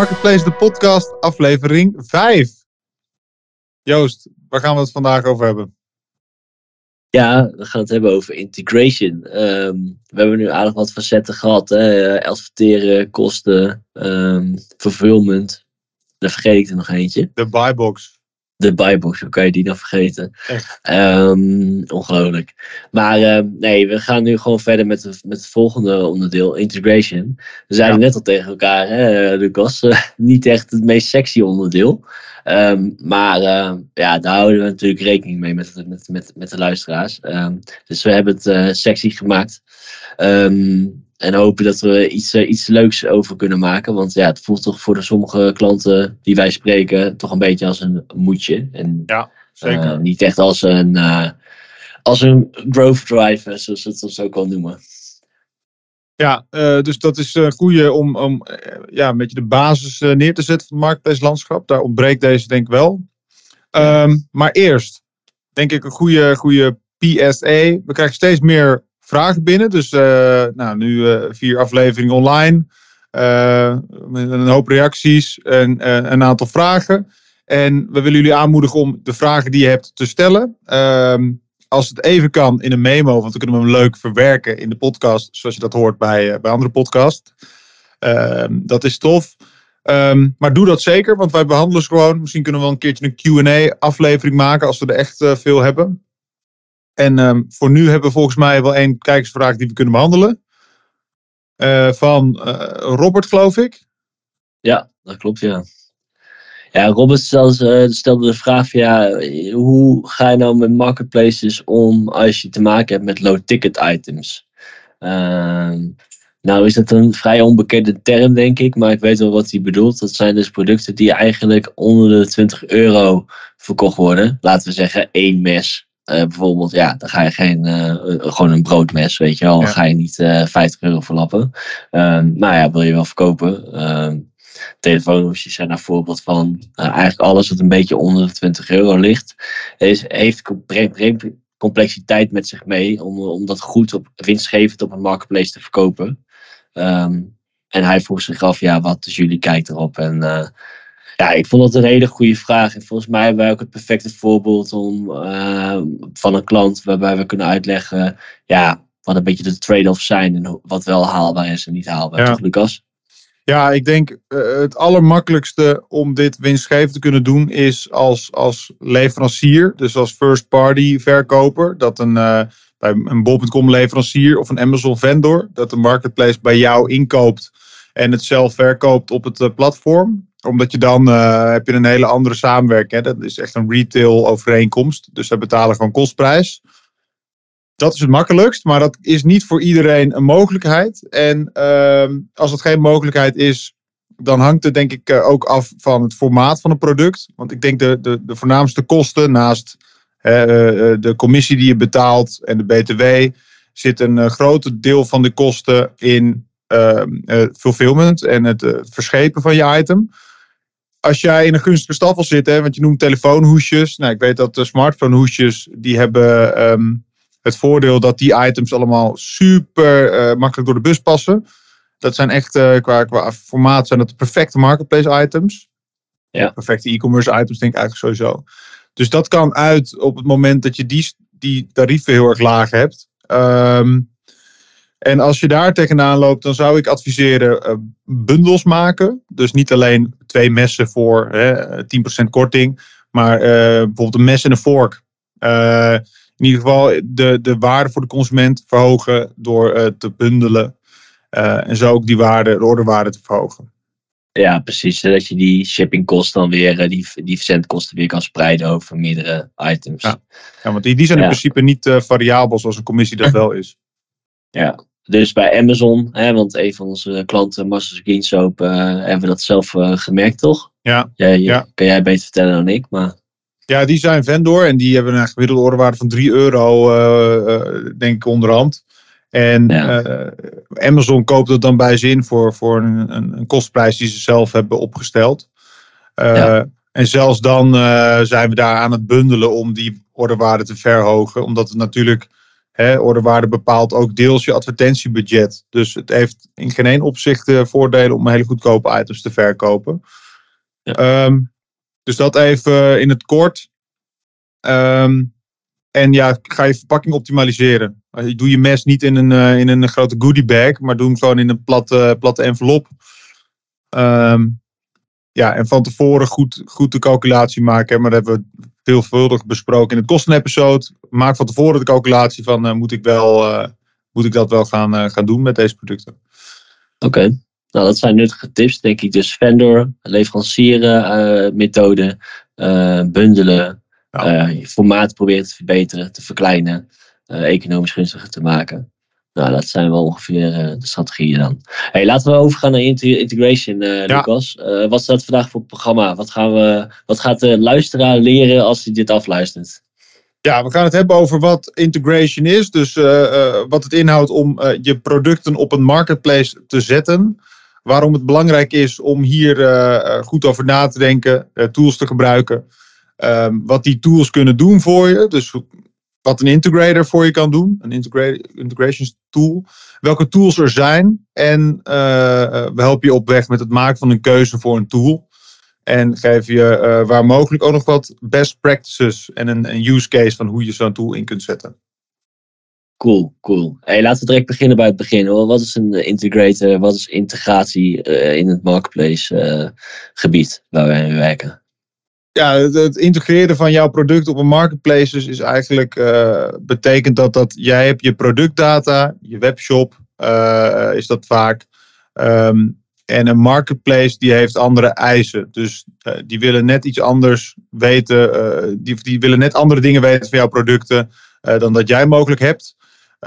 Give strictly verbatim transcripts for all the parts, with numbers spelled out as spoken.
Marketplace, de podcast, aflevering vijf. Joost, waar gaan we het vandaag over hebben? Ja, we gaan het hebben over integration. Um, we hebben nu aardig wat facetten gehad. Hè? Adverteren, kosten, um, fulfillment. Daar vergeet ik er nog eentje. De buybox. De buybox, hoe kan je die nou vergeten? Echt? Um, ongelooflijk. Maar uh, nee, we gaan nu gewoon verder met, met het volgende onderdeel, integration. We zeiden ja. net al tegen elkaar, hè, Lucas, uh, niet echt het meest sexy onderdeel. Um, maar uh, ja, daar houden we natuurlijk rekening mee met, met, met, met de luisteraars. Um, dus we hebben het uh, sexy gemaakt. Um, en hopen dat we iets, uh, iets leuks over kunnen maken. Want ja, het voelt toch voor de sommige klanten die wij spreken toch een beetje als een moedje. En, ja, zeker. Uh, niet echt als een, uh, als een growth driver, zoals we het zo kan noemen. Ja, uh, dus dat is een uh, goede om, om uh, ja, een beetje de basis uh, neer te zetten van het marketplace landschap. Daar ontbreekt deze denk ik wel. Um, maar eerst, denk ik een goede, goede P S A. We krijgen steeds meer vragen binnen. Dus uh, nou, nu uh, vier afleveringen online. Uh, met een hoop reacties en uh, een aantal vragen. En we willen jullie aanmoedigen om de vragen die je hebt te stellen. Um, Als het even kan in een memo, want dan kunnen we hem leuk verwerken in de podcast. Zoals je dat hoort bij, uh, bij andere podcasts. Uh, dat is tof. Um, maar doe dat zeker, want wij behandelen ze gewoon. Misschien kunnen we wel een keertje een Q en A aflevering maken als we er echt uh, veel hebben. En um, voor nu hebben we volgens mij wel één kijkersvraag die we kunnen behandelen. Uh, van uh, Robert, geloof ik. Ja, dat klopt, ja. Ja, Robert stelde de vraag van ja, hoe ga je nou met marketplaces om als je te maken hebt met low-ticket items? Uh, nou is dat een vrij onbekende term denk ik, maar ik weet wel wat hij bedoelt. Dat zijn dus producten die eigenlijk onder de twintig euro verkocht worden. Laten we zeggen één mes. Uh, bijvoorbeeld, ja, dan ga je geen, uh, gewoon een broodmes, weet je wel. Dan ga je niet uh, vijftig euro verlappen. Uh, maar ja, wil je wel verkopen. Uh, Telefoonhoesjes zijn daar voorbeeld van. Uh, eigenlijk alles wat een beetje onder de twintig euro ligt, is, heeft complexiteit met zich mee om, om dat goed op winstgevend op een marketplace te verkopen. Um, en hij vroeg zich af, ja, wat is jullie kijk erop? En uh, ja, ik vond dat een hele goede vraag. En volgens mij hebben wij ook het perfecte voorbeeld om, uh, van een klant waarbij we kunnen uitleggen ja, wat een beetje de trade-offs zijn en wat wel haalbaar is en niet haalbaar. Ja. Toch, Lucas? Ja, ik denk uh, het allermakkelijkste om dit winstgevend te kunnen doen is als, als leverancier, dus als first party verkoper, dat een, uh, bij een bol punt com leverancier of een Amazon vendor, dat de marketplace bij jou inkoopt en het zelf verkoopt op het uh, platform. Omdat je dan, uh, heb je een hele andere samenwerking, hè? Dat is echt een retail overeenkomst, dus zij betalen gewoon kostprijs. Dat is het makkelijkst, maar dat is niet voor iedereen een mogelijkheid. En uh, als dat geen mogelijkheid is, dan hangt het denk ik uh, ook af van het formaat van een product. Want ik denk de, de, de voornaamste kosten naast uh, de commissie die je betaalt en de B T W, zit een uh, groot deel van de kosten in uh, uh, fulfillment en het uh, verschepen van je item. Als jij in een gunstige stad wil zitten, hè, want je noemt telefoonhoesjes. Nou, ik weet dat de smartphonehoesjes, die hebben Um, het voordeel dat die items allemaal super uh, makkelijk door de bus passen. Dat zijn echt, uh, qua, qua formaat zijn dat de perfecte marketplace items. Ja. Perfecte e-commerce items denk ik eigenlijk sowieso. Dus dat kan uit op het moment dat je die, die tarieven heel erg laag hebt. Um, en als je daar tegenaan loopt, dan zou ik adviseren uh, bundels maken. Dus niet alleen twee messen voor hè, tien procent korting. Maar uh, bijvoorbeeld een mes en een vork. Uh, In ieder geval de, de waarde voor de consument verhogen door uh, te bundelen. Uh, en zo ook die waarde, de orderwaarde te verhogen. Ja, precies. Zodat je die shippingkosten dan weer, uh, die, die verzendkosten weer kan spreiden over meerdere items. Ja, ja want die, die zijn ja. in principe niet uh, variabel zoals een commissie dat wel is. Ja, dus bij Amazon, hè, want een van onze klanten, Masters Green Soap, uh, hebben we dat zelf uh, gemerkt, toch? Ja. Jij, ja. Kan jij beter vertellen dan ik, maar ja, die zijn vendor en die hebben een gemiddelde orderwaarde van drie euro, uh, uh, denk ik, onderhand. En ja. uh, Amazon koopt het dan bij ze in voor, voor een, een kostprijs die ze zelf hebben opgesteld. Uh, ja. En zelfs dan uh, zijn we daar aan het bundelen om die orderwaarde te verhogen. Omdat het natuurlijk Hè, orderwaarde bepaalt ook deels je advertentiebudget. Dus het heeft in geen één opzicht voordelen om hele goedkope items te verkopen. Ja. Um, dus dat even in het kort. Um, en ja, ga je verpakking optimaliseren. Doe je mes niet in een, uh, in een grote goodie bag, maar doe hem gewoon in een platte, platte envelop. Um, ja, en van tevoren goed, goed de calculatie maken. Hè, maar dat hebben we veelvuldig besproken in het kostenepisode. Maak van tevoren de calculatie van uh, moet, ik wel, uh, moet ik dat wel gaan, uh, gaan doen met deze producten. Oké, okay. Nou dat zijn nuttige tips denk ik. Dus vendor, leverancieren, uh, methode, uh, bundelen. Ja. Uh, je formaat proberen te verbeteren, te verkleinen, uh, economisch gunstiger te maken. Nou, dat zijn wel ongeveer uh, de strategieën dan. Hey, laten we overgaan naar integration, uh, Lucas. Ja. Uh, wat staat vandaag voor het programma? Wat, gaan we, wat gaat de luisteraar leren als hij dit afluistert? Ja, we gaan het hebben over wat integration is. Dus uh, uh, wat het inhoudt om uh, je producten op een marketplace te zetten. Waarom het belangrijk is om hier uh, goed over na te denken, uh, tools te gebruiken. Um, wat die tools kunnen doen voor je. Dus wat een integrator voor je kan doen. Een integra- integration tool. Welke tools er zijn. En uh, we helpen je op weg met het maken van een keuze voor een tool. En geven je uh, waar mogelijk ook nog wat best practices. En een, een use case van hoe je zo'n tool in kunt zetten. Cool, cool. Hey, laten we direct beginnen bij het begin. Hoor. Wat is een integrator? Wat is integratie uh, in het marketplace uh, gebied waar wij mee werken? Ja, het integreren van jouw product op een marketplace is eigenlijk uh, betekent dat dat jij hebt je productdata, je webshop uh, is dat vaak. Um, en een marketplace die heeft andere eisen. Dus uh, die willen net iets anders weten, uh, die, die willen net andere dingen weten van jouw producten uh, dan dat jij mogelijk hebt.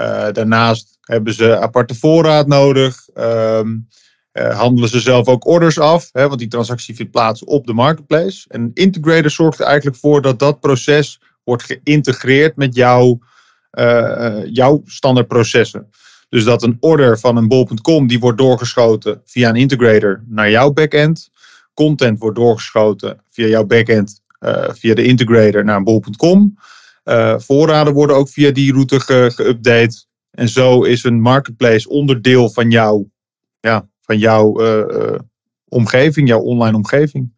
Uh, daarnaast hebben ze aparte voorraad nodig. Um, Uh, handelen ze zelf ook orders af, hè, want die transactie vindt plaats op de marketplace. En een integrator zorgt er eigenlijk voor dat dat proces wordt geïntegreerd met jouw, uh, jouw standaardprocessen. Dus dat een order van een bol punt com die wordt doorgeschoten via een integrator naar jouw backend. Content wordt doorgeschoten via jouw backend, uh, via de integrator naar een bol punt com. Uh, voorraden worden ook via die route ge- geüpdate. En zo is een marketplace onderdeel van jouw... Ja, van jouw uh, uh, omgeving, jouw online omgeving.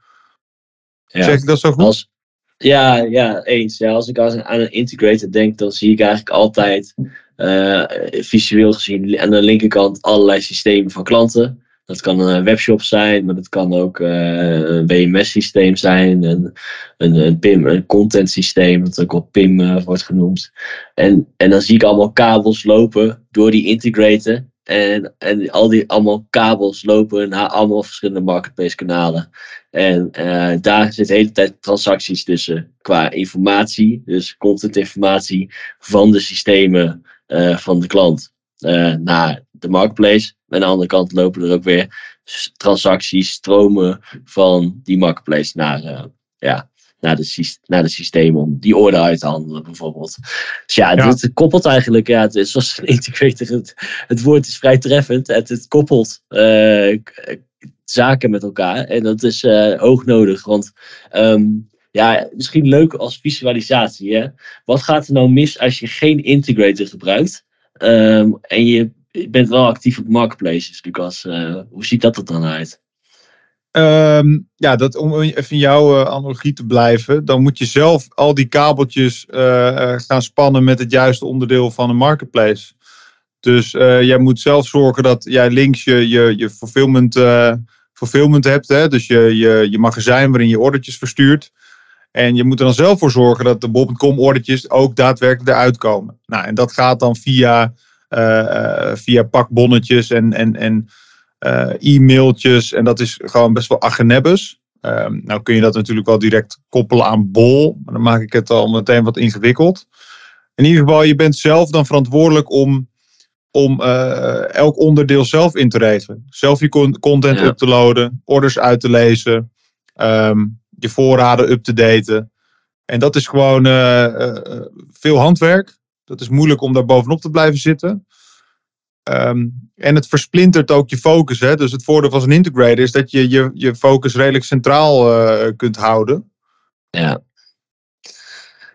Ja, zeg ik dat zo goed? Als, ja, ja, eens. Ja, als ik aan een integrator denk, dan zie ik eigenlijk altijd uh, visueel gezien aan de linkerkant allerlei systemen van klanten. Dat kan een webshop zijn, maar dat kan ook uh, een W M S-systeem zijn, een, een, een P I M, een content-systeem, dat ook wel P I M uh, wordt genoemd. En, en dan zie ik allemaal kabels lopen door die integrator. En, en al die allemaal kabels lopen naar allemaal verschillende marketplace kanalen. En uh, daar zit de hele tijd transacties tussen qua informatie. Dus contentinformatie van de systemen uh, van de klant uh, naar de marketplace. En aan de andere kant lopen er ook weer transacties, stromen van die marketplace naar, uh, ja, naar, de, naar de systemen om die order uit te handelen bijvoorbeeld. Dus ja, ja. Dat koppelt eigenlijk, ja, het is zoals een integrator, het, het woord is vrij treffend. Het, het koppelt uh, zaken met elkaar en dat is uh, hoog nodig. Want um, ja, misschien leuk als visualisatie, hè? Wat gaat er nou mis als je geen integrator gebruikt um, en je Je bent wel actief op marketplaces, Lucas. Uh, hoe ziet dat er dan uit? Um, ja, dat, om even in jouw uh, analogie te blijven. Dan moet je zelf al die kabeltjes uh, uh, gaan spannen met het juiste onderdeel van een marketplace. Dus uh, jij moet zelf zorgen dat jij links je, je, je fulfillment, uh, fulfillment hebt. Hè? Dus je, je, je magazijn waarin je ordertjes verstuurt. En je moet er dan zelf voor zorgen dat de bol punt com ordertjes ook daadwerkelijk eruit komen. Nou, en dat gaat dan via... Uh, via pakbonnetjes en, en, en uh, e-mailtjes. En dat is gewoon best wel aggenebbes. Uh, nou kun je dat natuurlijk wel direct koppelen aan bol. Maar dan maak ik het al meteen wat ingewikkeld. In ieder geval, je bent zelf dan verantwoordelijk om, om uh, elk onderdeel zelf in te regelen. Zelf je content ja. Up te loaden, orders uit te lezen, um, je voorraden up te daten. En dat is gewoon uh, uh, veel handwerk. Dat is moeilijk om daar bovenop te blijven zitten. Um, en het versplintert ook je focus. Hè? Dus het voordeel van een integrator is dat je je, je focus redelijk centraal uh, kunt houden. Ja.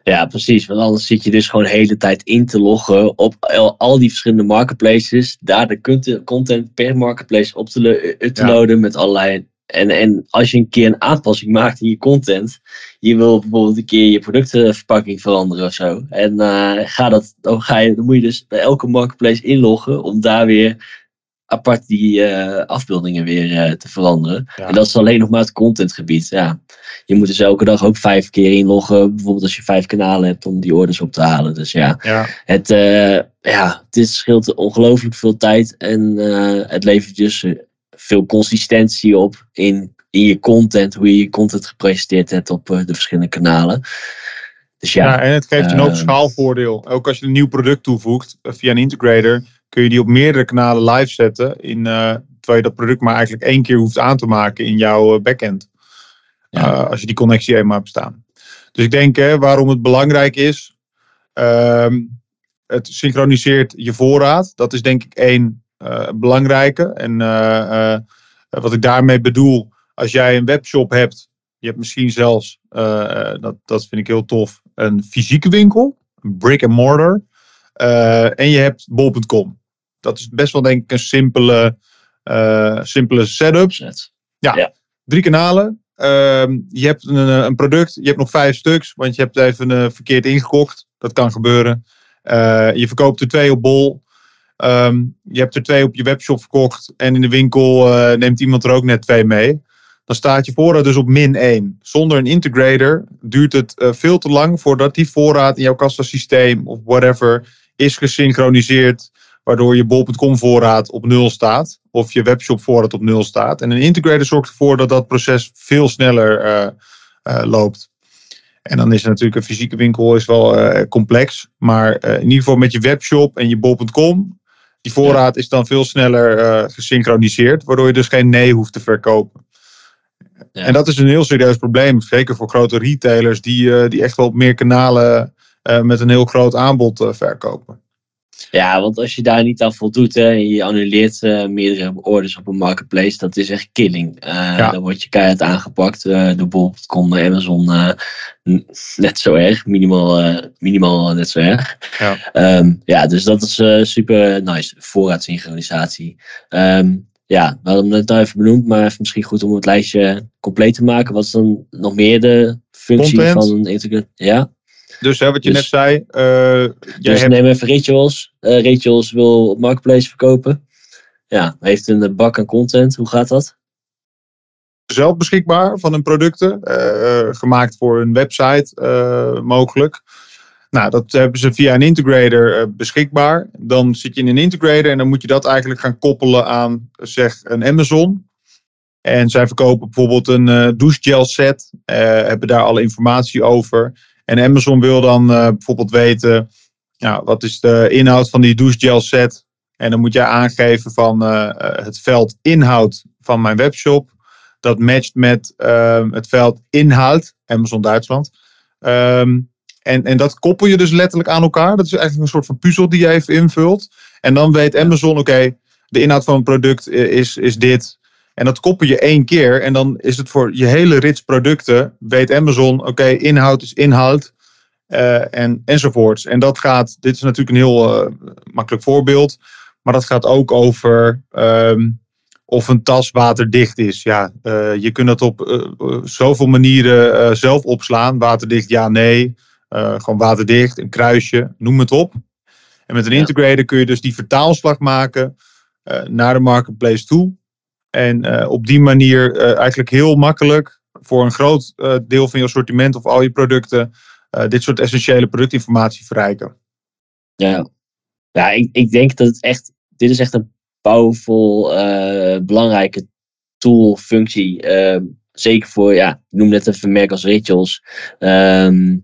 Ja, precies. Want anders zit je dus gewoon de hele tijd in te loggen op al die verschillende marketplaces. Daar de content per marketplace op te uploaden ja. met allerlei... En, en als je een keer een aanpassing maakt in je content. Je wil bijvoorbeeld een keer je productenverpakking veranderen of zo. En uh, ga dat, dan, ga je, dan moet je dus bij elke marketplace inloggen om daar weer... apart die uh, afbeeldingen weer uh, te veranderen. Ja. En dat is alleen nog maar het contentgebied. Ja. Je moet dus elke dag ook vijf keer inloggen. Bijvoorbeeld als je vijf kanalen hebt om die orders op te halen. Dus ja, ja. Het, uh, ja dit scheelt ongelooflijk veel tijd. En uh, het levert dus veel consistentie op in, in je content. Hoe je je content gepresenteerd hebt op uh, de verschillende kanalen. Dus ja, ja, en het geeft je uh, ook schaalvoordeel. Ook als je een nieuw product toevoegt uh, via een integrator... kun je die op meerdere kanalen live zetten. In, uh, terwijl je dat product maar eigenlijk één keer hoeft aan te maken in jouw backend. Ja. Uh, als je die connectie eenmaal hebt staan. Dus ik denk hè, waarom het belangrijk is. Uh, het synchroniseert je voorraad. Dat is denk ik één uh, belangrijke. En uh, uh, wat ik daarmee bedoel. Als jij een webshop hebt. Je hebt misschien zelfs, uh, dat, dat vind ik heel tof, een fysieke winkel. Een brick and mortar. Uh, en je hebt bol punt com. Dat is best wel denk ik een simpele, uh, simpele setup. Set. Ja, ja, drie kanalen. Uh, je hebt een, een product. Je hebt nog vijf stuks. Want je hebt even uh, verkeerd ingekocht. Dat kan gebeuren. Uh, je verkoopt er twee op Bol. Um, je hebt er twee op je webshop verkocht. En in de winkel uh, neemt iemand er ook net twee mee. Dan staat je voorraad dus op min één. Zonder een integrator duurt het uh, veel te lang voordat die voorraad in jouw kassasysteem of whatever is gesynchroniseerd. Waardoor je bol punt com voorraad op nul staat. Of je webshop voorraad op nul staat. En een integrator zorgt ervoor dat dat proces veel sneller uh, uh, loopt. En dan is het natuurlijk een fysieke winkel is wel uh, complex. Maar uh, in ieder geval met je webshop en je bol punt com. Die voorraad is dan veel sneller uh, gesynchroniseerd. Waardoor je dus geen nee hoeft te verkopen. Ja. En dat is een heel serieus probleem. Zeker voor grote retailers die, uh, die echt wel op meer kanalen uh, met een heel groot aanbod uh, verkopen. Ja, want als je daar niet aan voldoet hè, en je annuleert uh, meerdere orders op een marketplace, dat is echt killing. Uh, ja. Dan word je keihard aangepakt uh, door bol punt com, Amazon uh, net zo erg, minimaal, uh, minimaal net zo erg. Ja, um, ja dus dat is uh, super nice. Voorraadsynchronisatie. Um, Ja, we hadden het nou even benoemd, maar even misschien goed om het lijstje compleet te maken. Wat is dan nog meer de functie content van een integrator? Ja. Dus hè, wat je dus, net zei. Uh, dus jij hebt... neem even Rituals. Uh, Rituals wil op Marketplace verkopen. Ja, heeft een bak aan content. Hoe gaat dat? Zelf beschikbaar van hun producten. Uh, gemaakt voor hun website uh, mogelijk. Nou, dat hebben ze via een integrator uh, beschikbaar. Dan zit je in een integrator en dan moet je dat eigenlijk gaan koppelen aan, zeg, een Amazon. En zij verkopen bijvoorbeeld een uh, douchegel set. Uh, hebben daar alle informatie over. En Amazon wil dan uh, bijvoorbeeld weten, nou, wat is de inhoud van die douchegel set? En dan moet jij aangeven van uh, het veld inhoud van mijn webshop. Dat matcht met uh, het veld inhoud, Amazon Duitsland. Um, En, en dat koppel je dus letterlijk aan elkaar. Dat is eigenlijk een soort van puzzel die je even invult. En dan weet Amazon, oké, okay, de inhoud van een product is, is dit. En dat koppel je één keer. En dan is het voor je hele rits producten, weet Amazon, oké, okay, inhoud is inhoud. Uh, en, enzovoorts. En dat gaat, dit is natuurlijk een heel uh, makkelijk voorbeeld. Maar dat gaat ook over um, of een tas waterdicht is. Ja, uh, je kunt dat op uh, zoveel manieren uh, zelf opslaan. Waterdicht, ja, nee. Uh, gewoon waterdicht, een kruisje, noem het op. En met een ja. integrator kun je dus die vertaalslag maken uh, naar de marketplace toe. En uh, op die manier uh, eigenlijk heel makkelijk voor een groot uh, deel van je assortiment of al je producten uh, dit soort essentiële productinformatie verrijken. Ja, ja ik, ik denk dat het echt, dit is echt een powerful, uh, belangrijke tool, functie. Uh, zeker voor, ja, ik noem net even merk als Rituals. Um,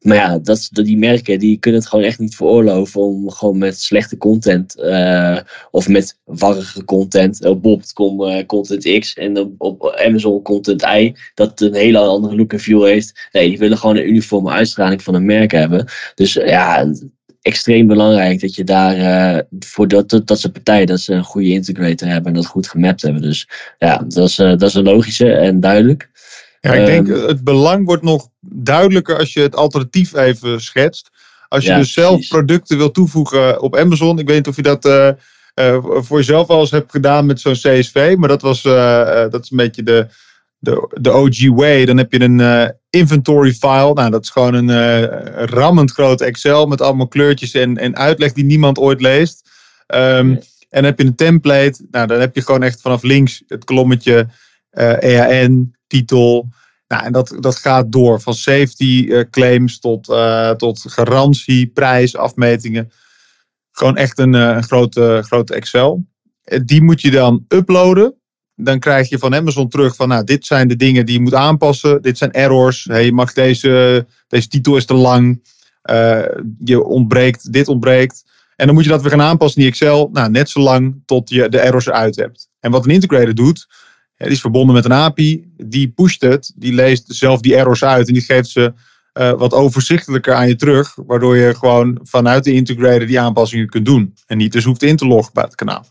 Maar ja, dat, die merken die kunnen het gewoon echt niet veroorloven om gewoon met slechte content uh, of met warrige content, op bol punt com uh, content X en op, op Amazon content Y, dat een hele andere look en feel heeft. Nee, die willen gewoon een uniforme uitstraling van een merk hebben. Dus uh, ja, extreem belangrijk dat je daar, uh, voor dat, dat, dat soort partijen, dat ze een goede integrator hebben en dat goed gemapt hebben. Dus ja, dat is, uh, dat is een logische en duidelijk. Ja, ik denk um, het belang wordt nog duidelijker als je het alternatief even schetst. Als je ja, dus zelf precies. producten wil toevoegen op Amazon. Ik weet niet of je dat uh, uh, voor jezelf al eens hebt gedaan met zo'n C S V. Maar dat was uh, uh, dat is een beetje de, de, de O G way. Dan heb je een uh, inventory file. Nou, dat is gewoon een uh, rammend groot Excel met allemaal kleurtjes en, en uitleg die niemand ooit leest. Um, yes. En dan heb je een template. Nou, dan heb je gewoon echt vanaf links het kolommetje uh, E A N, titel. Nou, en dat, dat gaat door. Van safety uh, claims tot, uh, tot garantie, prijs, afmetingen. Gewoon echt een, uh, een grote, grote Excel. Die moet je dan uploaden. Dan krijg je van Amazon terug van, nou, dit zijn de dingen die je moet aanpassen. Dit zijn errors. Hey, je mag deze, deze titel is te lang. Uh, je ontbreekt, dit ontbreekt. En dan moet je dat weer gaan aanpassen in die Excel. Nou, net zo lang tot je de errors eruit hebt. En wat een integrator doet, die is verbonden met een A P I. Die pusht het. Die leest zelf die errors uit. En die geeft ze uh, wat overzichtelijker aan je terug. Waardoor je gewoon vanuit de integrator die aanpassingen kunt doen. En niet dus hoeft in te loggen bij het kanaal.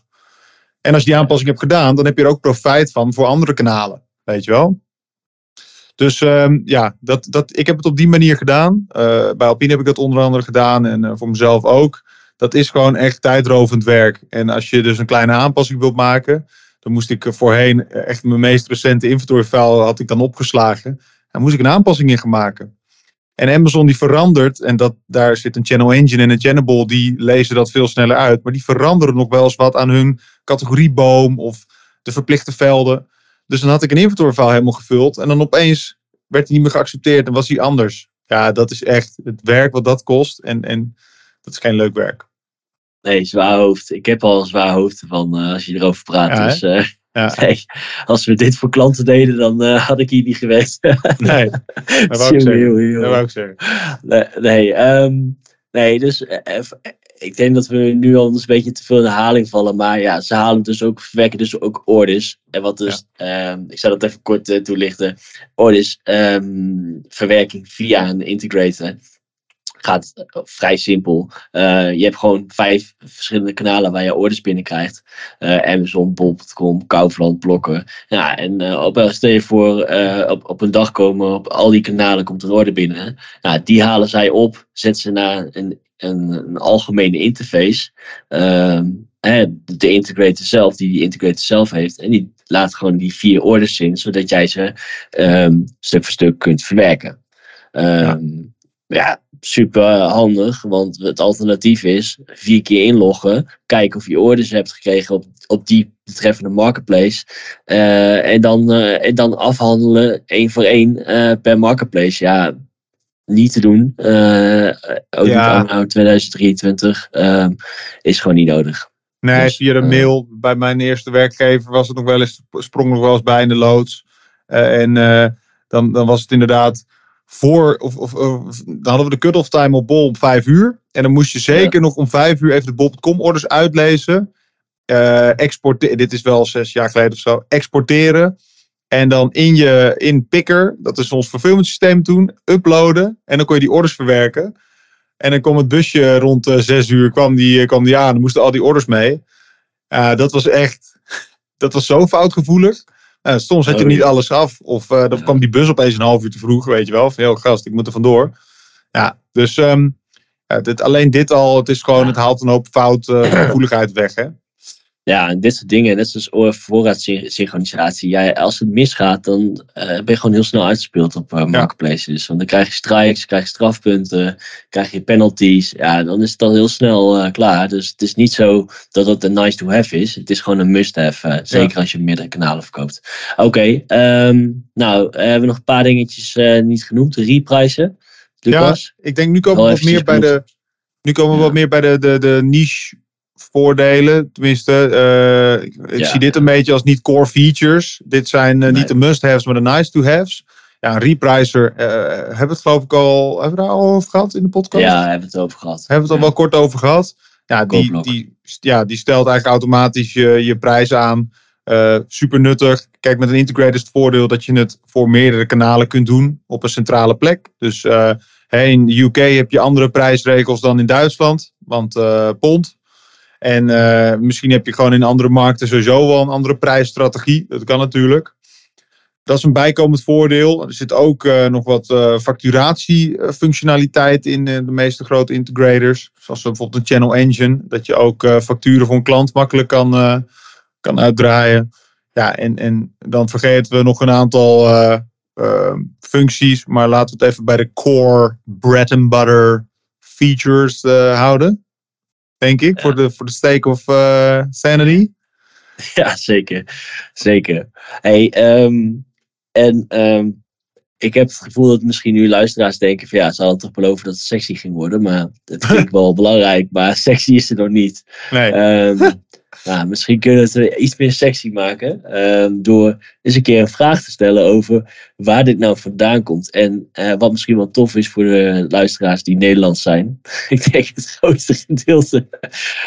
En als je die aanpassing hebt gedaan, dan heb je er ook profijt van voor andere kanalen. Weet je wel? Dus um, ja, dat, dat, ik heb het op die manier gedaan. Uh, bij Alpine heb ik dat onder andere gedaan. En uh, voor mezelf ook. Dat is gewoon echt tijdrovend werk. En als je dus een kleine aanpassing wilt maken, dan moest ik voorheen echt mijn meest recente inventoryfile had ik dan opgeslagen. Daar moest ik een aanpassing in gaan maken. En Amazon die verandert, en dat, daar zit een Channel Engine en een Channable, die lezen dat veel sneller uit. Maar die veranderen nog wel eens wat aan hun categorieboom of de verplichte velden. Dus dan had ik een inventoryfile helemaal gevuld. En dan opeens werd hij niet meer geaccepteerd en was hij anders. Ja, dat is echt het werk wat dat kost. En, en dat is geen leuk werk. Nee, zwaar hoofd. Ik heb al een zwaar hoofd van uh, als je erover praat. Ja, dus uh, ja. Nee, als we dit voor klanten deden, dan uh, had ik hier niet geweest. Nee, dat wou ik zeggen. Dat wou ik zeggen. Nee, nee, um, nee dus uh, ik denk dat we nu al een beetje te veel in de haling vallen. Maar ja, ze halen dus ook, verwerken dus ook orders. En wat dus, ja. um, ik zou dat even kort uh, toelichten. Orders, um, verwerking via een integrator. Gaat vrij simpel. Uh, je hebt gewoon vijf verschillende kanalen waar je orders binnenkrijgt. Uh, Amazon, bol punt com, Kaufland, Blokker. Ja, en uh, op, stel je voor, uh, op, op een dag komen op al die kanalen komt een order binnen. Nou, die halen zij op, zetten ze naar een, een, een algemene interface. Uh, de integrator zelf, die die integrator zelf heeft. En die laat gewoon die vier orders in, zodat jij ze um, stuk voor stuk kunt verwerken. Um, ja. Ja, super handig, want het alternatief is vier keer inloggen, kijken of je orders hebt gekregen op, op die betreffende marketplace uh, en, dan, uh, en dan afhandelen één voor één uh, per marketplace. Ja, niet te doen. Uh, ook ja. Niet aan twintig drieëntwintig uh, is gewoon niet nodig. Nee, dus, via de uh, mail bij mijn eerste werkgever was het nog wel eens, sprong nog wel eens bij in de loods uh, en uh, dan, dan was het inderdaad Voor, of, of, of, dan hadden we de cut-off time op bol om vijf uur. En dan moest je zeker ja. nog om vijf uur even de bol punt com orders uitlezen. Uh, exporteren, dit is wel zes jaar geleden of zo. Exporteren. En dan in je in Picker, dat is ons fulfillment systeem toen, uploaden. En dan kon je die orders verwerken. En dan kwam het busje rond uh, zes uur kwam die, kwam die aan. Dan moesten al die orders mee. Uh, dat was echt, dat was zo foutgevoelig. Uh, soms had je niet alles af. Of uh, dan ja. kwam die bus opeens een half uur te vroeg. Weet je wel. Van, heel gast, ik moet er vandoor. Ja, dus um, ja, dit, alleen dit al. Het is gewoon, ja. het haalt een hoop fout uh, gevoeligheid weg. Hè? Ja, en dit soort dingen. Net zoals voorraadsynchronisatie. Ja, als het misgaat, dan uh, ben je gewoon heel snel uitgespeeld op uh, marketplaces. Ja. Want dan krijg je strikes, krijg je strafpunten, krijg je penalties. Ja, dan is het al heel snel uh, klaar. Dus het is niet zo dat het een nice to have is. Het is gewoon een must have. Uh, zeker ja. als je meerdere kanalen verkoopt. Oké, okay, um, nou, uh, we hebben nog een paar dingetjes uh, niet genoemd. Reprijzen. Lucas? Ja, ik denk nu komen we wat meer bij de, nu komen we ja. wat meer bij de, de, de niche voordelen, tenminste, uh, ik, ik ja. zie dit een beetje als niet core features. Dit zijn uh, niet nee. de must-haves, maar de nice-to-haves. Ja, een repricer, uh, hebben we het geloof ik al, hebben we daar al over gehad in de podcast? Ja, hebben we het over gehad. Hebben we het ja. al wel kort over gehad. Ja, die, die, ja, die stelt eigenlijk automatisch je, je prijs aan. Uh, super nuttig. Kijk, met een integrator is het voordeel dat je het voor meerdere kanalen kunt doen op een centrale plek. Dus uh, hey, in de U K heb je andere prijsregels dan in Duitsland, want uh, pond. En uh, misschien heb je gewoon in andere markten sowieso wel een andere prijsstrategie. Dat kan natuurlijk. Dat is een bijkomend voordeel. Er zit ook uh, nog wat uh, facturatiefunctionaliteit in uh, de meeste grote integrators. Zoals bijvoorbeeld een Channel Engine. Dat je ook uh, facturen voor een klant makkelijk kan, uh, kan uitdraaien. Ja, en, en dan vergeten we nog een aantal uh, uh, functies. Maar laten we het even bij de core bread and butter features uh, houden. Denk ik, ja. voor de voor de sake of uh, sanity. Ja, zeker. Zeker. Hey, um, en um, ik heb het gevoel dat misschien nu luisteraars denken van ja, ze hadden toch beloofd dat het sexy ging worden, maar dat vind ik wel belangrijk, maar sexy is er nog niet. Nee. Um, nou, misschien kunnen we het iets meer sexy maken um, door eens een keer een vraag te stellen over waar dit nou vandaan komt. En uh, wat misschien wel tof is voor de luisteraars die Nederlands zijn. Ik denk het grootste gedeelte.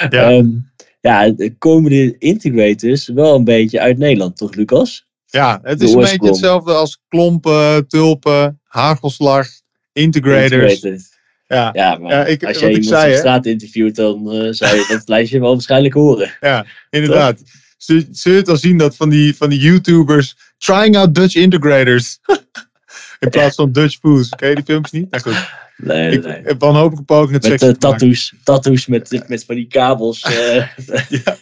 Ja. Um, Ja, komen de integrators wel een beetje uit Nederland, toch Lucas? Ja, het is een beetje hetzelfde als klompen, tulpen, hagelslag, integrators. Integrated. Ja, ja, maar ja, ik, als jij iemand zei, op straat interviewt, dan uh, zou je dat lijstje wel waarschijnlijk horen. Ja, inderdaad. Zul je, zul je het al zien dat van die, van die YouTubers, trying out Dutch integrators. In plaats van Dutch Foods. Ken je die films niet? Nou goed. Nee, ik nee. heb wanhopig gepogd met seks. Met tattoos. Tattoos met, met van die kabels. Uh. ja.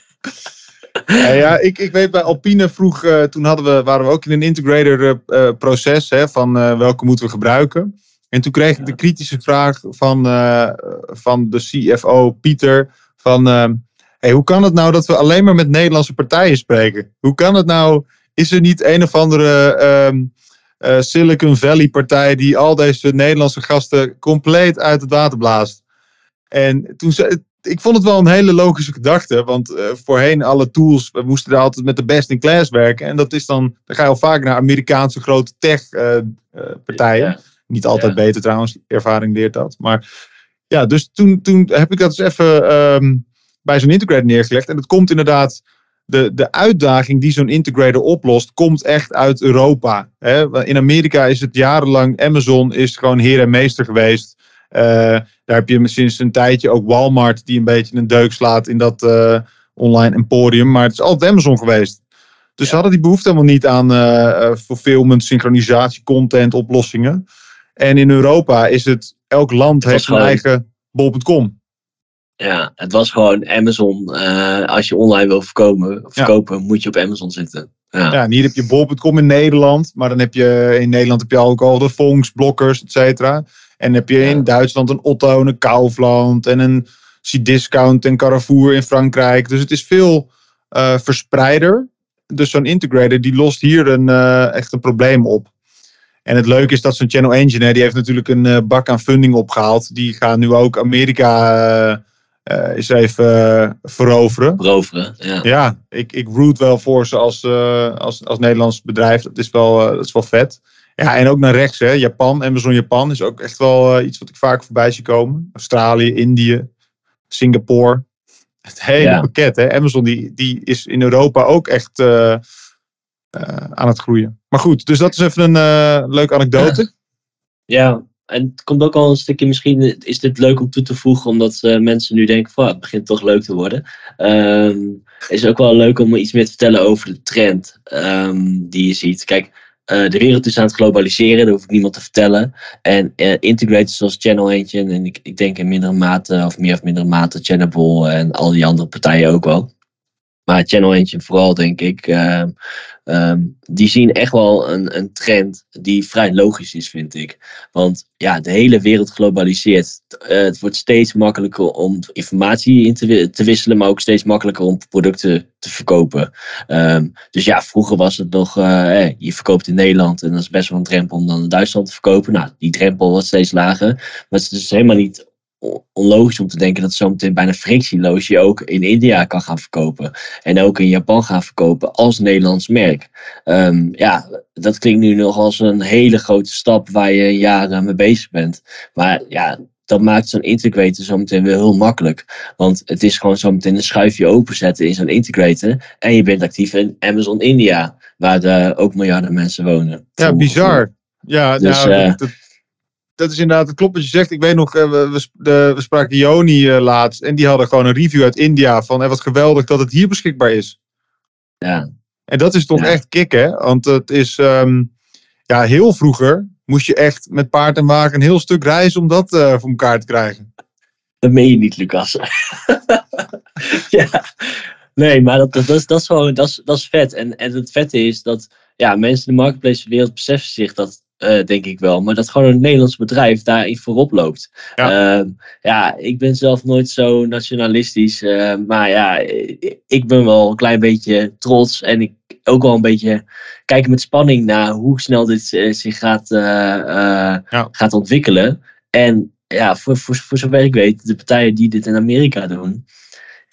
ja, ja ik, ik weet bij Alpine vroeg. Uh, toen hadden we, waren we ook in een integrator uh, proces. Hè, van uh, welke moeten we gebruiken. En toen kreeg ik ja. de kritische vraag van, uh, van de C F O Pieter. Van uh, hey, hoe kan het nou dat we alleen maar met Nederlandse partijen spreken? Hoe kan het nou? Is er niet een of andere... Um, Uh, Silicon Valley partij die al deze Nederlandse gasten compleet uit het water blaast. En toen ze, ik vond het wel een hele logische gedachte, want uh, voorheen alle tools, we moesten daar altijd met de best in class werken. En dat is dan, dan ga je al vaak naar Amerikaanse grote tech uh, uh, partijen. Ja. Niet altijd ja. beter trouwens, ervaring leert dat. Maar ja, dus toen, toen heb ik dat dus even um, bij zo'n integrator neergelegd. En dat komt inderdaad... De, de uitdaging die zo'n integrator oplost, komt echt uit Europa. Hè? In Amerika is het jarenlang, Amazon is gewoon heer en meester geweest. Uh, daar heb je sinds een tijdje ook Walmart die een beetje een deuk slaat in dat uh, online emporium. Maar het is altijd Amazon geweest. Dus ja. ze hadden die behoefte helemaal niet aan uh, fulfillment, synchronisatie, content, oplossingen. En in Europa is het, elk land heeft zijn eigen bol punt com. Ja, het was gewoon Amazon. Uh, als je online wil verkopen, verkopen ja. moet je op Amazon zitten. Ja, ja en hier heb je bol punt com in Nederland. Maar dan heb je in Nederland heb je ook al de Vonks, Blokkers, et cetera. En heb je ja. in Duitsland een Otto, een Kaufland en een C-Discount en Carrefour in Frankrijk. Dus het is veel uh, verspreider. Dus zo'n integrator die lost hier een, uh, echt een probleem op. En het leuke is dat zo'n Channel Engine, hè, die heeft natuurlijk een uh, bak aan funding opgehaald. Die gaan nu ook Amerika... Uh, Uh, is even uh, veroveren. Veroveren, ja. Ja, ik, ik root wel voor ze als, uh, als, als Nederlands bedrijf. Dat is, wel, uh, dat is wel vet. Ja, en ook naar rechts, hè. Japan, Amazon Japan is ook echt wel uh, iets wat ik vaak voorbij zie komen. Australië, Indië, Singapore. Het hele ja. pakket, hè. Amazon die, die is in Europa ook echt uh, uh, aan het groeien. Maar goed, dus dat is even een uh, leuke anekdote. Ja. En het komt ook al een stukje, misschien is dit leuk om toe te voegen, omdat uh, mensen nu denken van, het begint toch leuk te worden. Um, is ook wel leuk om iets meer te vertellen over de trend um, die je ziet. Kijk, uh, de wereld is aan het globaliseren, daar hoef ik niemand te vertellen. En uh, integrators zoals Channel Engine, en ik, ik denk in mindere mate, of meer of mindere mate, Channable en al die andere partijen ook wel. Maar Channel Engine vooral, denk ik, uh, um, die zien echt wel een, een trend die vrij logisch is, vind ik. Want ja, de hele wereld globaliseert. Uh, het wordt steeds makkelijker om informatie in te, te wisselen, maar ook steeds makkelijker om producten te verkopen. Um, dus ja, vroeger was het nog, uh, hey, je verkoopt in Nederland en dat is best wel een drempel om dan in Duitsland te verkopen. Nou, die drempel wordt steeds lager, maar het is dus helemaal niet... onlogisch om te denken dat zometeen bijna frictieloos je ook in India kan gaan verkopen. En ook in Japan gaan verkopen als Nederlands merk. Um, ja, dat klinkt nu nog als een hele grote stap waar je jaren mee bezig bent. Maar ja, dat maakt zo'n integrator zometeen weer heel makkelijk. Want het is gewoon zometeen een schuifje openzetten in zo'n integrator. En je bent actief in Amazon India, waar de, ook miljarden mensen wonen. Ja, bizar. Ja, dus, nou... Uh, dat... Dat is inderdaad, het klopt wat je zegt. Ik weet nog, we, we spraken Joni laatst. En die hadden gewoon een review uit India. Van, wat geweldig dat het hier beschikbaar is. Ja. En dat is toch ja. echt kicken. Want het is... Um, ja, heel vroeger moest je echt met paard en wagen een heel stuk reizen om dat uh, voor elkaar te krijgen. Dat meen je niet, Lucas. ja. Nee, maar dat, dat, dat, is, dat is gewoon dat is, dat is vet. En, en het vette is dat ja, mensen in de marketplace-wereld beseffen zich dat, uh, denk ik wel. Maar dat gewoon een Nederlands bedrijf daarin voorop loopt. Ja, uh, ja ik ben zelf nooit zo nationalistisch. Uh, maar ja, ik ben wel een klein beetje trots. En ik ook wel een beetje kijken met spanning naar hoe snel dit uh, zich gaat, uh, uh, ja. gaat ontwikkelen. En ja, voor, voor, voor zover ik weet, de partijen die dit in Amerika doen...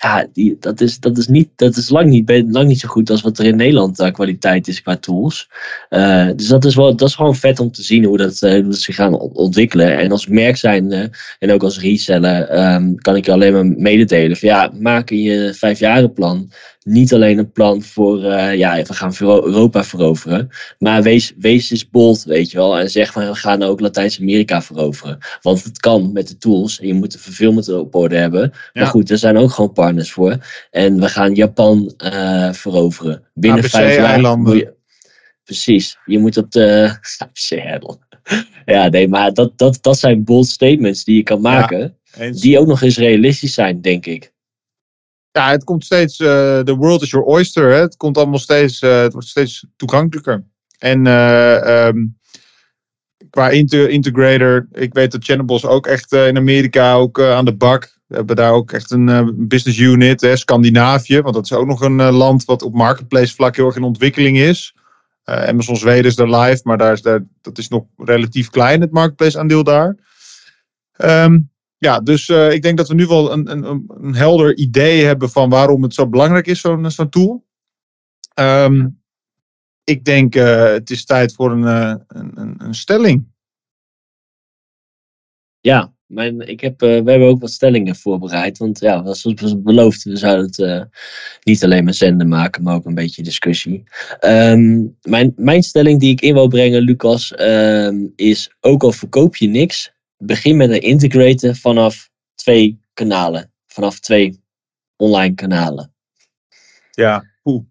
Ja, die, dat is, dat is, niet, dat is lang, niet, lang niet zo goed als wat er in Nederland uh, kwaliteit is qua tools. Uh, dus dat is, wel, dat is gewoon vet om te zien hoe dat, uh, hoe dat zich gaan ontwikkelen. En als merk zijnde en ook als reseller um, kan ik je alleen maar mededelen. Van, ja, maak in je vijfjarenplan niet alleen een plan voor, uh, ja, we gaan Europa veroveren. Maar wees, wees eens bold, weet je wel. En zeg van, we gaan ook Latijns-Amerika veroveren. Want het kan met de tools. En je moet de fulfillment op orde hebben. Ja. Maar goed, er zijn ook gewoon partners voor. En we gaan Japan uh, veroveren. Binnen A B C vijf eilanden. jaar. Je, precies. Je moet op de... A B C-eilanden. Ja, nee, maar dat, dat, dat zijn bold statements die je kan maken. Ja, die ook nog eens realistisch zijn, denk ik. Ja, het komt steeds, de uh, world is your oyster. Hè? Het komt allemaal steeds, uh, het wordt steeds toegankelijker. En uh, um, qua inter- integrator, ik weet dat Channable ook echt uh, in Amerika ook uh, aan de bak. We hebben daar ook echt een uh, business unit, hè? Skandinavië. Want dat is ook nog een uh, land wat op marketplace vlak heel erg in ontwikkeling is. Uh, Amazon Zweden is daar live, maar daar is daar, dat is nog relatief klein, het marketplace aandeel daar. Um, Ja, dus uh, ik denk dat we nu wel een, een, een helder idee hebben van waarom het zo belangrijk is, zo'n, zo'n tool. Um, ik denk, uh, het is tijd voor een, uh, een, een stelling. Ja, mijn, ik heb, uh, we hebben ook wat stellingen voorbereid. Want ja, zoals beloofd, we zouden het uh, niet alleen maar zenden maken, maar ook een beetje discussie. Um, mijn, mijn stelling die ik in wil brengen, Lucas, um, is ook al verkoop je niks... Begin met een integrator vanaf twee kanalen. Vanaf twee online kanalen. Ja, poeh.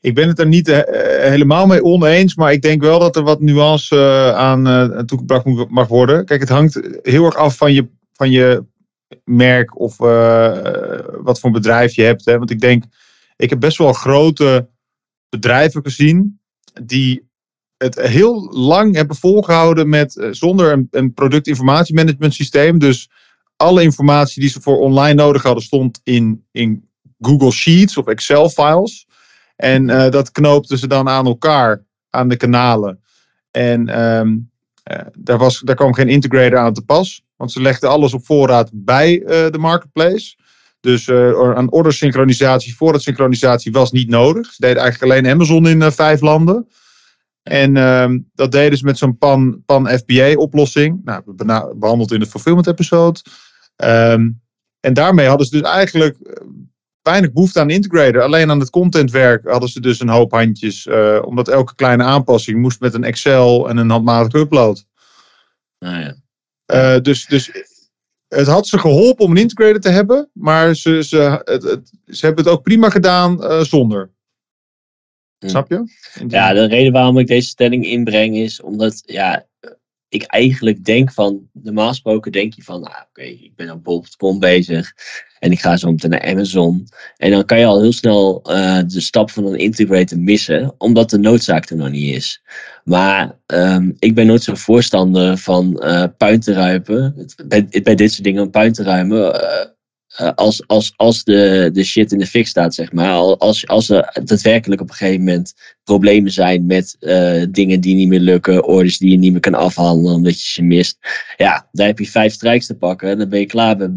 Ik ben het er niet uh, helemaal mee oneens. Maar ik denk wel dat er wat nuance uh, aan uh, toegebracht mag worden. Kijk, het hangt heel erg af van je, van je merk of uh, wat voor bedrijf je hebt. Hè? Want ik denk, ik heb best wel grote bedrijven gezien die... het heel lang hebben volgehouden met zonder een, een productinformatiemanagement systeem. Dus alle informatie die ze voor online nodig hadden stond in, in Google Sheets of Excel files. En uh, dat knoopten ze dan aan elkaar, aan de kanalen. En um, uh, daar, was, daar kwam geen integrator aan te pas. Want ze legden alles op voorraad bij uh, de marketplace. Dus uh, aan ordersynchronisatie, voorraadsynchronisatie was niet nodig. Ze deden eigenlijk alleen Amazon in uh, vijf landen. En um, dat deden ze met zo'n pan-F B A-oplossing. Nou, we behandeld in de fulfillment-episode. Um, en daarmee hadden ze dus eigenlijk weinig behoefte aan integrator. Alleen aan het contentwerk hadden ze dus een hoop handjes. Uh, omdat elke kleine aanpassing moest met een Excel en een handmatige upload. Nou ja. uh, dus, dus het had ze geholpen om een integrator te hebben. Maar ze, ze, het, het, ze hebben het ook prima gedaan uh, zonder. Snap je? Ja, de reden waarom ik deze stelling inbreng is omdat ja, ik eigenlijk denk van, normaal gesproken denk je van, nou, oké, okay, ik ben aan bol punt com bezig en ik ga zo meteen naar Amazon. En dan kan je al heel snel uh, de stap van een integrator missen, omdat de noodzaak er nog niet is. Maar um, ik ben nooit zo'n voorstander van uh, puin te ruimen, bij, bij dit soort dingen een puin te ruimen. Uh, Uh, als, als, als de, de shit in de fik staat, zeg maar. Als, als er daadwerkelijk op een gegeven moment problemen zijn met uh, dingen die niet meer lukken, orders die je niet meer kan afhandelen omdat je ze mist. Ja, daar heb je vijf strijks te pakken en dan ben je klaar met,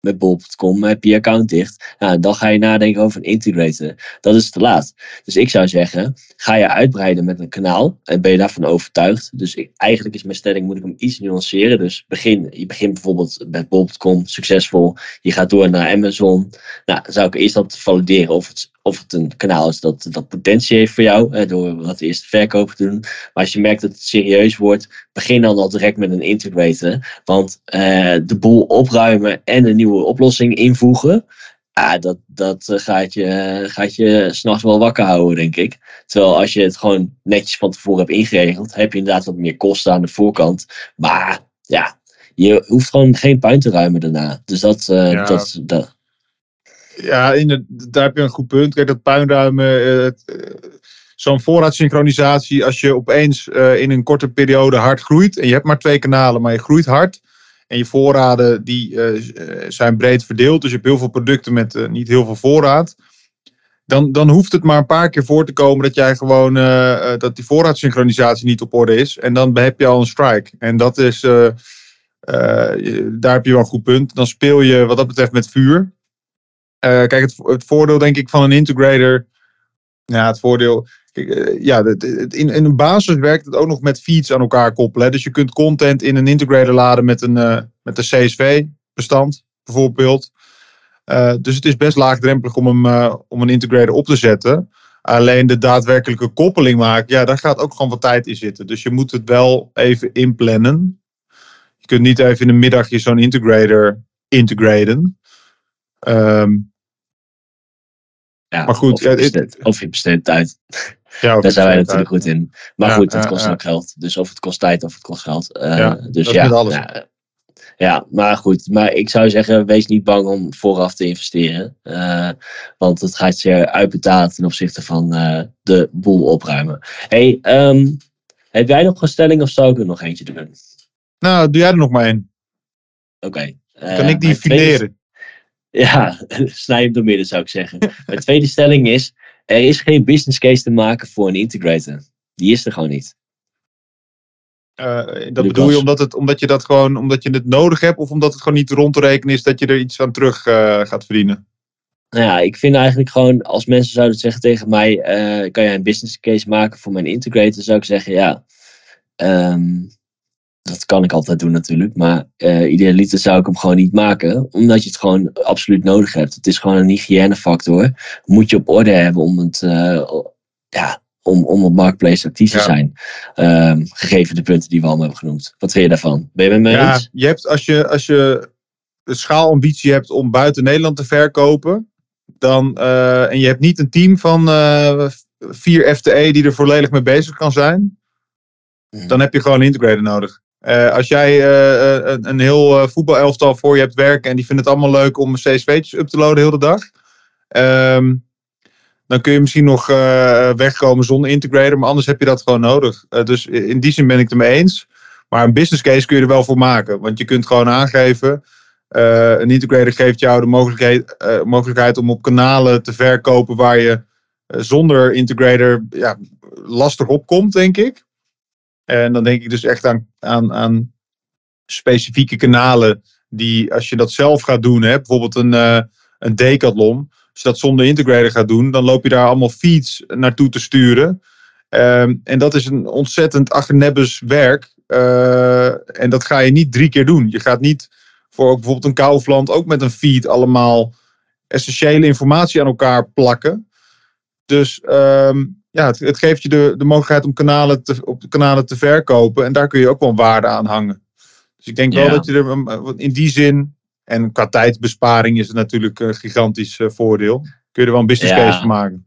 met bol punt com, heb je je account dicht. Nou, dan ga je nadenken over een integrator. Dat is te laat. Dus ik zou zeggen, ga je uitbreiden met een kanaal en ben je daarvan overtuigd. Dus ik, eigenlijk is mijn stelling, moet ik hem iets nuanceren. Dus begin, je begint bijvoorbeeld met bol punt com, succesvol. Je gaat door naar Amazon. Nou, zou ik eerst dat valideren of het, of het een kanaal is dat, dat potentie heeft voor jou. Hè, door wat eerst te verkopen te doen. Maar als je merkt dat het serieus wordt, begin dan al direct met een integrator. Want eh, de boel opruimen en een nieuwe oplossing invoegen. Ah, dat, dat gaat je, gaat je s'nachts wel wakker houden, denk ik. Terwijl als je het gewoon netjes van tevoren hebt ingeregeld, heb je inderdaad wat meer kosten aan de voorkant. Maar ja, je hoeft gewoon geen puin te ruimen daarna. Dus dat... Uh, ja, dat, dat... ja de, daar heb je een goed punt. Kijk, dat puinruimen... Uh, het, uh, zo'n voorraadsynchronisatie, als je opeens uh, in een korte periode hard groeit... en je hebt maar twee kanalen, maar je groeit hard... En je voorraden die uh, zijn breed verdeeld. Dus je hebt heel veel producten met uh, niet heel veel voorraad. Dan, dan hoeft het maar een paar keer voor te komen dat jij gewoon uh, dat die voorraadsynchronisatie niet op orde is. En dan heb je al een strike. En dat is, uh, uh, daar heb je wel een goed punt. Dan speel je wat dat betreft met vuur. Uh, kijk, het, het voordeel denk ik van een integrator. Ja, het voordeel... Ja, in een basis werkt het ook nog met feeds aan elkaar koppelen. Dus je kunt content in een integrator laden met een, uh, met een C S V-bestand, bijvoorbeeld. Uh, dus het is best laagdrempelig om, hem, uh, om een integrator op te zetten. Alleen de daadwerkelijke koppeling maken, ja, daar gaat ook gewoon wat tijd in zitten. Dus je moet het wel even inplannen. Je kunt niet even in een middagje zo'n integrator integraten. Um, ja, maar goed, of je besteedt ja, besteed tijd. Ja, daar zijn wij natuurlijk goed in. Maar ja, goed, dat ja, kost ja. ook geld. Dus of het kost tijd of het kost geld. Uh, ja, dus ja, alles. Ja, ja, maar goed. Maar ik zou zeggen, wees niet bang om vooraf te investeren. Uh, want het gaat zeer uitbetaald ten opzichte van uh, de boel opruimen. Hey, um, heb jij nog een stelling of zou ik er nog eentje doen? Nou, doe jij er nog maar één. Oké. Okay. Uh, kan ik die fileren? Tweede... Ja, snij hem door midden zou ik zeggen. Mijn tweede stelling is... Er is geen business case te maken voor een integrator. Die is er gewoon niet. Uh, dat Lucas. Bedoel je omdat, het, omdat je dat gewoon omdat je het nodig hebt... of omdat het gewoon niet rond te rekenen is dat je er iets aan terug uh, gaat verdienen? Nou ja, ik vind eigenlijk gewoon... als mensen zouden zeggen tegen mij... Uh, kan jij een business case maken voor mijn integrator? Zou ik zeggen, ja... Um, dat kan ik altijd doen natuurlijk, maar uh, idealiter zou ik hem gewoon niet maken, omdat je het gewoon absoluut nodig hebt. Het is gewoon een hygiënefactor, moet je op orde hebben om het, uh, ja, om, om op marketplace actief te ja. zijn, um, gegeven de punten die we allemaal hebben genoemd. Wat vind je daarvan? Ben je met mij ja, eens? Je hebt, als je, als je de schaalambitie hebt om buiten Nederland te verkopen, dan, uh, en je hebt niet een team van uh, vier F T E die er volledig mee bezig kan zijn, mm. dan heb je gewoon een integrator nodig. Uh, als jij uh, een, een heel uh, voetbalelftal voor je hebt werken... en die vinden het allemaal leuk om C S V'tjes up te loaden heel de dag... Um, dan kun je misschien nog uh, wegkomen zonder integrator... maar anders heb je dat gewoon nodig. Uh, dus in die zin ben ik het ermee eens. Maar een business case kun je er wel voor maken. Want je kunt gewoon aangeven... Uh, een integrator geeft jou de mogelijkheid, uh, mogelijkheid om op kanalen te verkopen... waar je uh, zonder integrator ja, lastig opkomt, denk ik. En dan denk ik dus echt aan, aan, aan specifieke kanalen die, als je dat zelf gaat doen, hè, bijvoorbeeld een, uh, een Decathlon, als je dat zonder integrator gaat doen, dan loop je daar allemaal feeds naartoe te sturen. Um, en dat is een ontzettend achternebbes werk. Uh, en dat ga je niet drie keer doen. Je gaat niet voor ook bijvoorbeeld een Kaufland ook met een feed allemaal essentiële informatie aan elkaar plakken. Dus... Um, Ja, het, het geeft je de, de mogelijkheid om kanalen te, op de kanalen te verkopen. En daar kun je ook wel waarde aan hangen. Dus ik denk ja. wel dat je er in die zin... En qua tijdsbesparing is het natuurlijk een gigantisch voordeel. Kun je er wel een business ja. case van maken.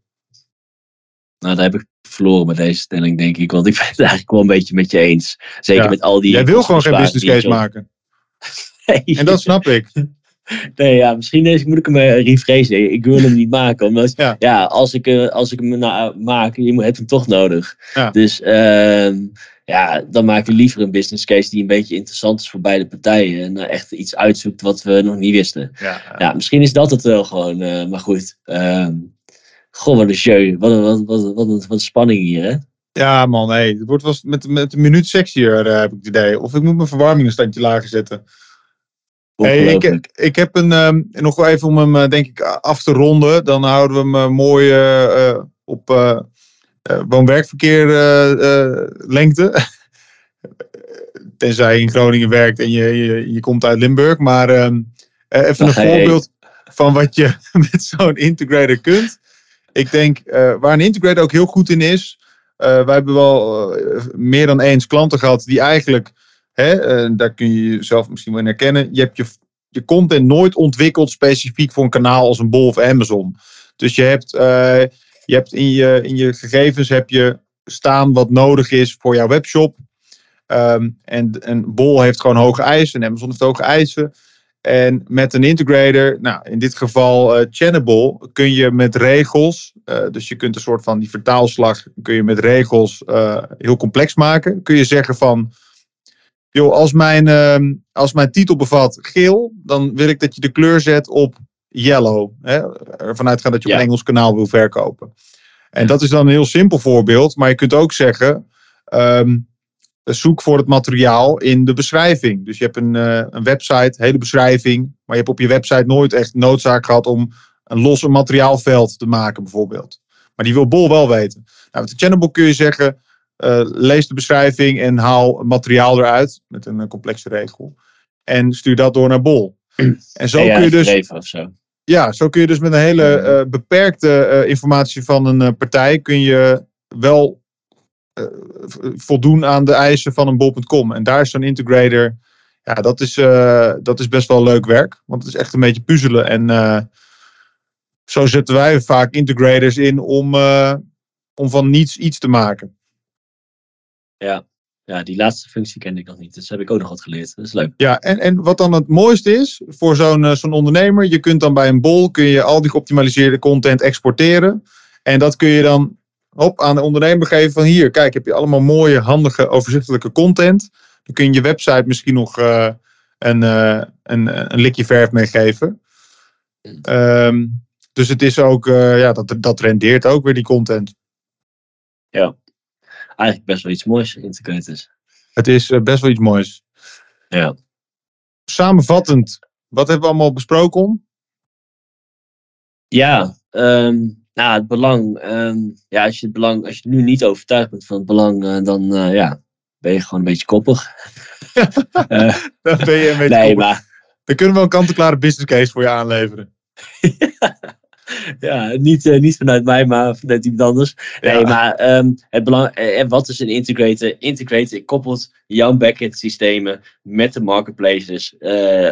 Nou, dat heb ik verloren met deze stelling, denk ik. Want ik ben het eigenlijk wel een beetje met je eens. Zeker ja. met al die... Jij wil gewoon geen business case op... maken. Nee. En dat snap ik. Nee, ja, misschien is, moet ik hem refrezen. Ik wil hem niet maken. Omdat ja. ja, als ik, als ik hem na- maak, je hebt hem toch nodig. Ja. Dus uh, ja, dan maak je liever een business case die een beetje interessant is voor beide partijen. En uh, echt iets uitzoekt wat we nog niet wisten. Ja, ja. ja misschien is dat het wel gewoon. Uh, maar goed. Uh, goh, wat een show. Wat, wat, wat, wat, wat een spanning hier, hè? Ja, man. Hey, het wordt wel met, met een minuut sexier, uh, heb ik het idee. Of ik moet mijn verwarming een standje lager zetten. Hey, ik, ik heb een, um, nog wel even om hem uh, denk ik af te ronden. Dan houden we hem uh, mooi uh, op uh, uh, woon-werkverkeer uh, uh, lengte. Tenzij je in Groningen werkt en je, je, je komt uit Limburg. Maar um, uh, even een hey. voorbeeld van wat je met zo'n integrator kunt. Ik denk uh, waar een integrator ook heel goed in is. Uh, wij hebben wel uh, meer dan eens klanten gehad die eigenlijk... He, uh, daar kun je jezelf misschien wel in herkennen. Je hebt je je content nooit ontwikkeld specifiek voor een kanaal als een Bol of Amazon. Dus je hebt, uh, je hebt in, je, in je gegevens heb je staan wat nodig is voor jouw webshop. Um, en, en Bol heeft gewoon hoge eisen en Amazon heeft hoge eisen. En met een integrator, nou, in dit geval uh, Channable, kun je met regels, uh, dus je kunt een soort van die vertaalslag, kun je met regels uh, heel complex maken. Kun je zeggen van, joh, als mijn, uh, als mijn titel bevat geel, dan wil ik dat je de kleur zet op yellow. Hè? Ervan uitgaan dat je ja. op een Engels kanaal wil verkopen. En dat is dan een heel simpel voorbeeld, maar je kunt ook zeggen... Um, zoek voor het materiaal in de beschrijving. Dus je hebt een, uh, een website, hele beschrijving. Maar je hebt op je website nooit echt noodzaak gehad om een los materiaalveld te maken bijvoorbeeld. Maar die wil Bol wel weten. Nou, met de Channable kun je zeggen, uh, lees de beschrijving en haal materiaal eruit. Met een uh, complexe regel. En stuur dat door naar Bol. En zo, ja, kun je dus, of zo. Ja, zo kun je dus met een hele uh, beperkte uh, informatie van een uh, partij kun je wel... voldoen aan de eisen van een bol punt com. En daar is zo'n integrator... Ja, dat is, uh, dat is best wel leuk werk. Want het is echt een beetje puzzelen. En uh, zo zetten wij vaak integrators in om, uh, om van niets iets te maken. Ja. Ja, die laatste functie kende ik nog niet. Dus heb ik ook nog wat geleerd. Dat is leuk. Ja, en, en wat dan het mooiste is voor zo'n, uh, zo'n ondernemer... Je kunt dan bij een Bol kun je al die geoptimaliseerde content exporteren. En dat kun je dan... Hop, aan de ondernemer geven van hier, kijk, heb je allemaal mooie, handige, overzichtelijke content. Dan kun je je website misschien nog uh, een, uh, een, een likje verf meegeven. Um, dus het is ook, uh, ja, dat, dat rendeert ook weer die content. Ja, eigenlijk best wel iets moois, integrators. Het is uh, best wel iets moois. Ja. Samenvattend, wat hebben we allemaal besproken om? Ja, um... Nou, het belang. Um, ja, als je het belang, als je nu niet overtuigd bent van het belang, uh, dan uh, ja, ben je gewoon een beetje koppig. uh, dan ben je een beetje nee, koppig. Maar... Dan kunnen we een kant-en-klare business case voor je aanleveren. ja, niet, uh, niet vanuit mij, maar vanuit iemand anders. Nee, ja. maar um, het belang. En uh, wat is een integrator? Integrator koppelt jouw backend systemen met de marketplaces. Uh,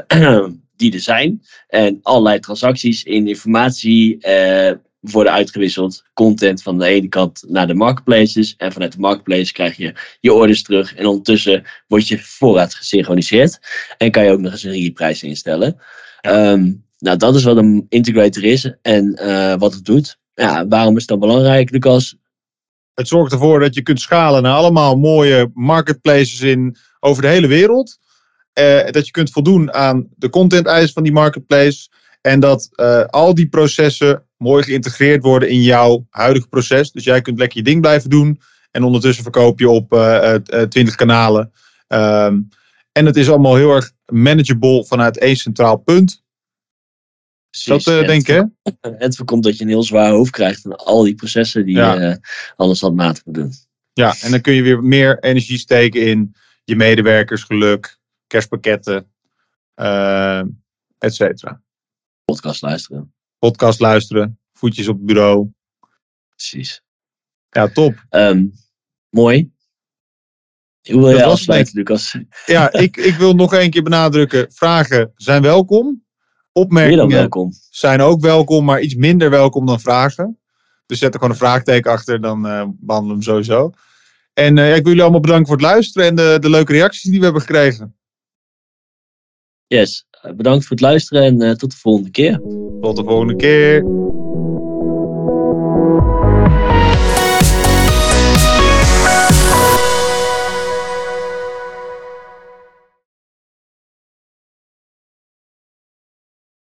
die er zijn. En allerlei transacties in informatie. Uh, worden uitgewisseld. Content van de ene kant naar de marketplaces. En vanuit de marketplace krijg je je orders terug. En ondertussen wordt je voorraad gesynchroniseerd. En kan je ook nog eens een regieprijs instellen. Ja. Um, nou, dat is wat een integrator is. En uh, wat het doet. Ja, waarom is dat belangrijk, Lucas? Het zorgt ervoor dat je kunt schalen naar allemaal mooie marketplaces in over de hele wereld. Uh, dat je kunt voldoen aan de content-eisen van die marketplace. En dat uh, al die processen mooi geïntegreerd worden in jouw huidige proces. Dus jij kunt lekker je ding blijven doen. En ondertussen verkoop je op twintig uh, uh, kanalen. Um, en het is allemaal heel erg manageable vanuit één centraal punt. Precies, dat uh, denk ik, hè? Het voorkomt dat je een heel zwaar hoofd krijgt van al die processen die ja. je uh, alles handmatig moet doen. Ja, en dan kun je weer meer energie steken in je medewerkers, geluk, kerstpakketten, uh, et cetera. Podcast luisteren. Podcast luisteren. Voetjes op het bureau. Precies. Ja, top. Um, mooi. Hoe wil je afsluiten, Lucas? Ja, ik, ik wil nog één keer benadrukken. Vragen zijn welkom. Opmerkingen welkom. zijn ook welkom, maar iets minder welkom dan vragen. Dus zet er gewoon een vraagteken achter, dan uh, behandelen we hem sowieso. En uh, ik wil jullie allemaal bedanken voor het luisteren en de, de leuke reacties die we hebben gekregen. Yes. Bedankt voor het luisteren en uh, tot de volgende keer. Tot de volgende keer.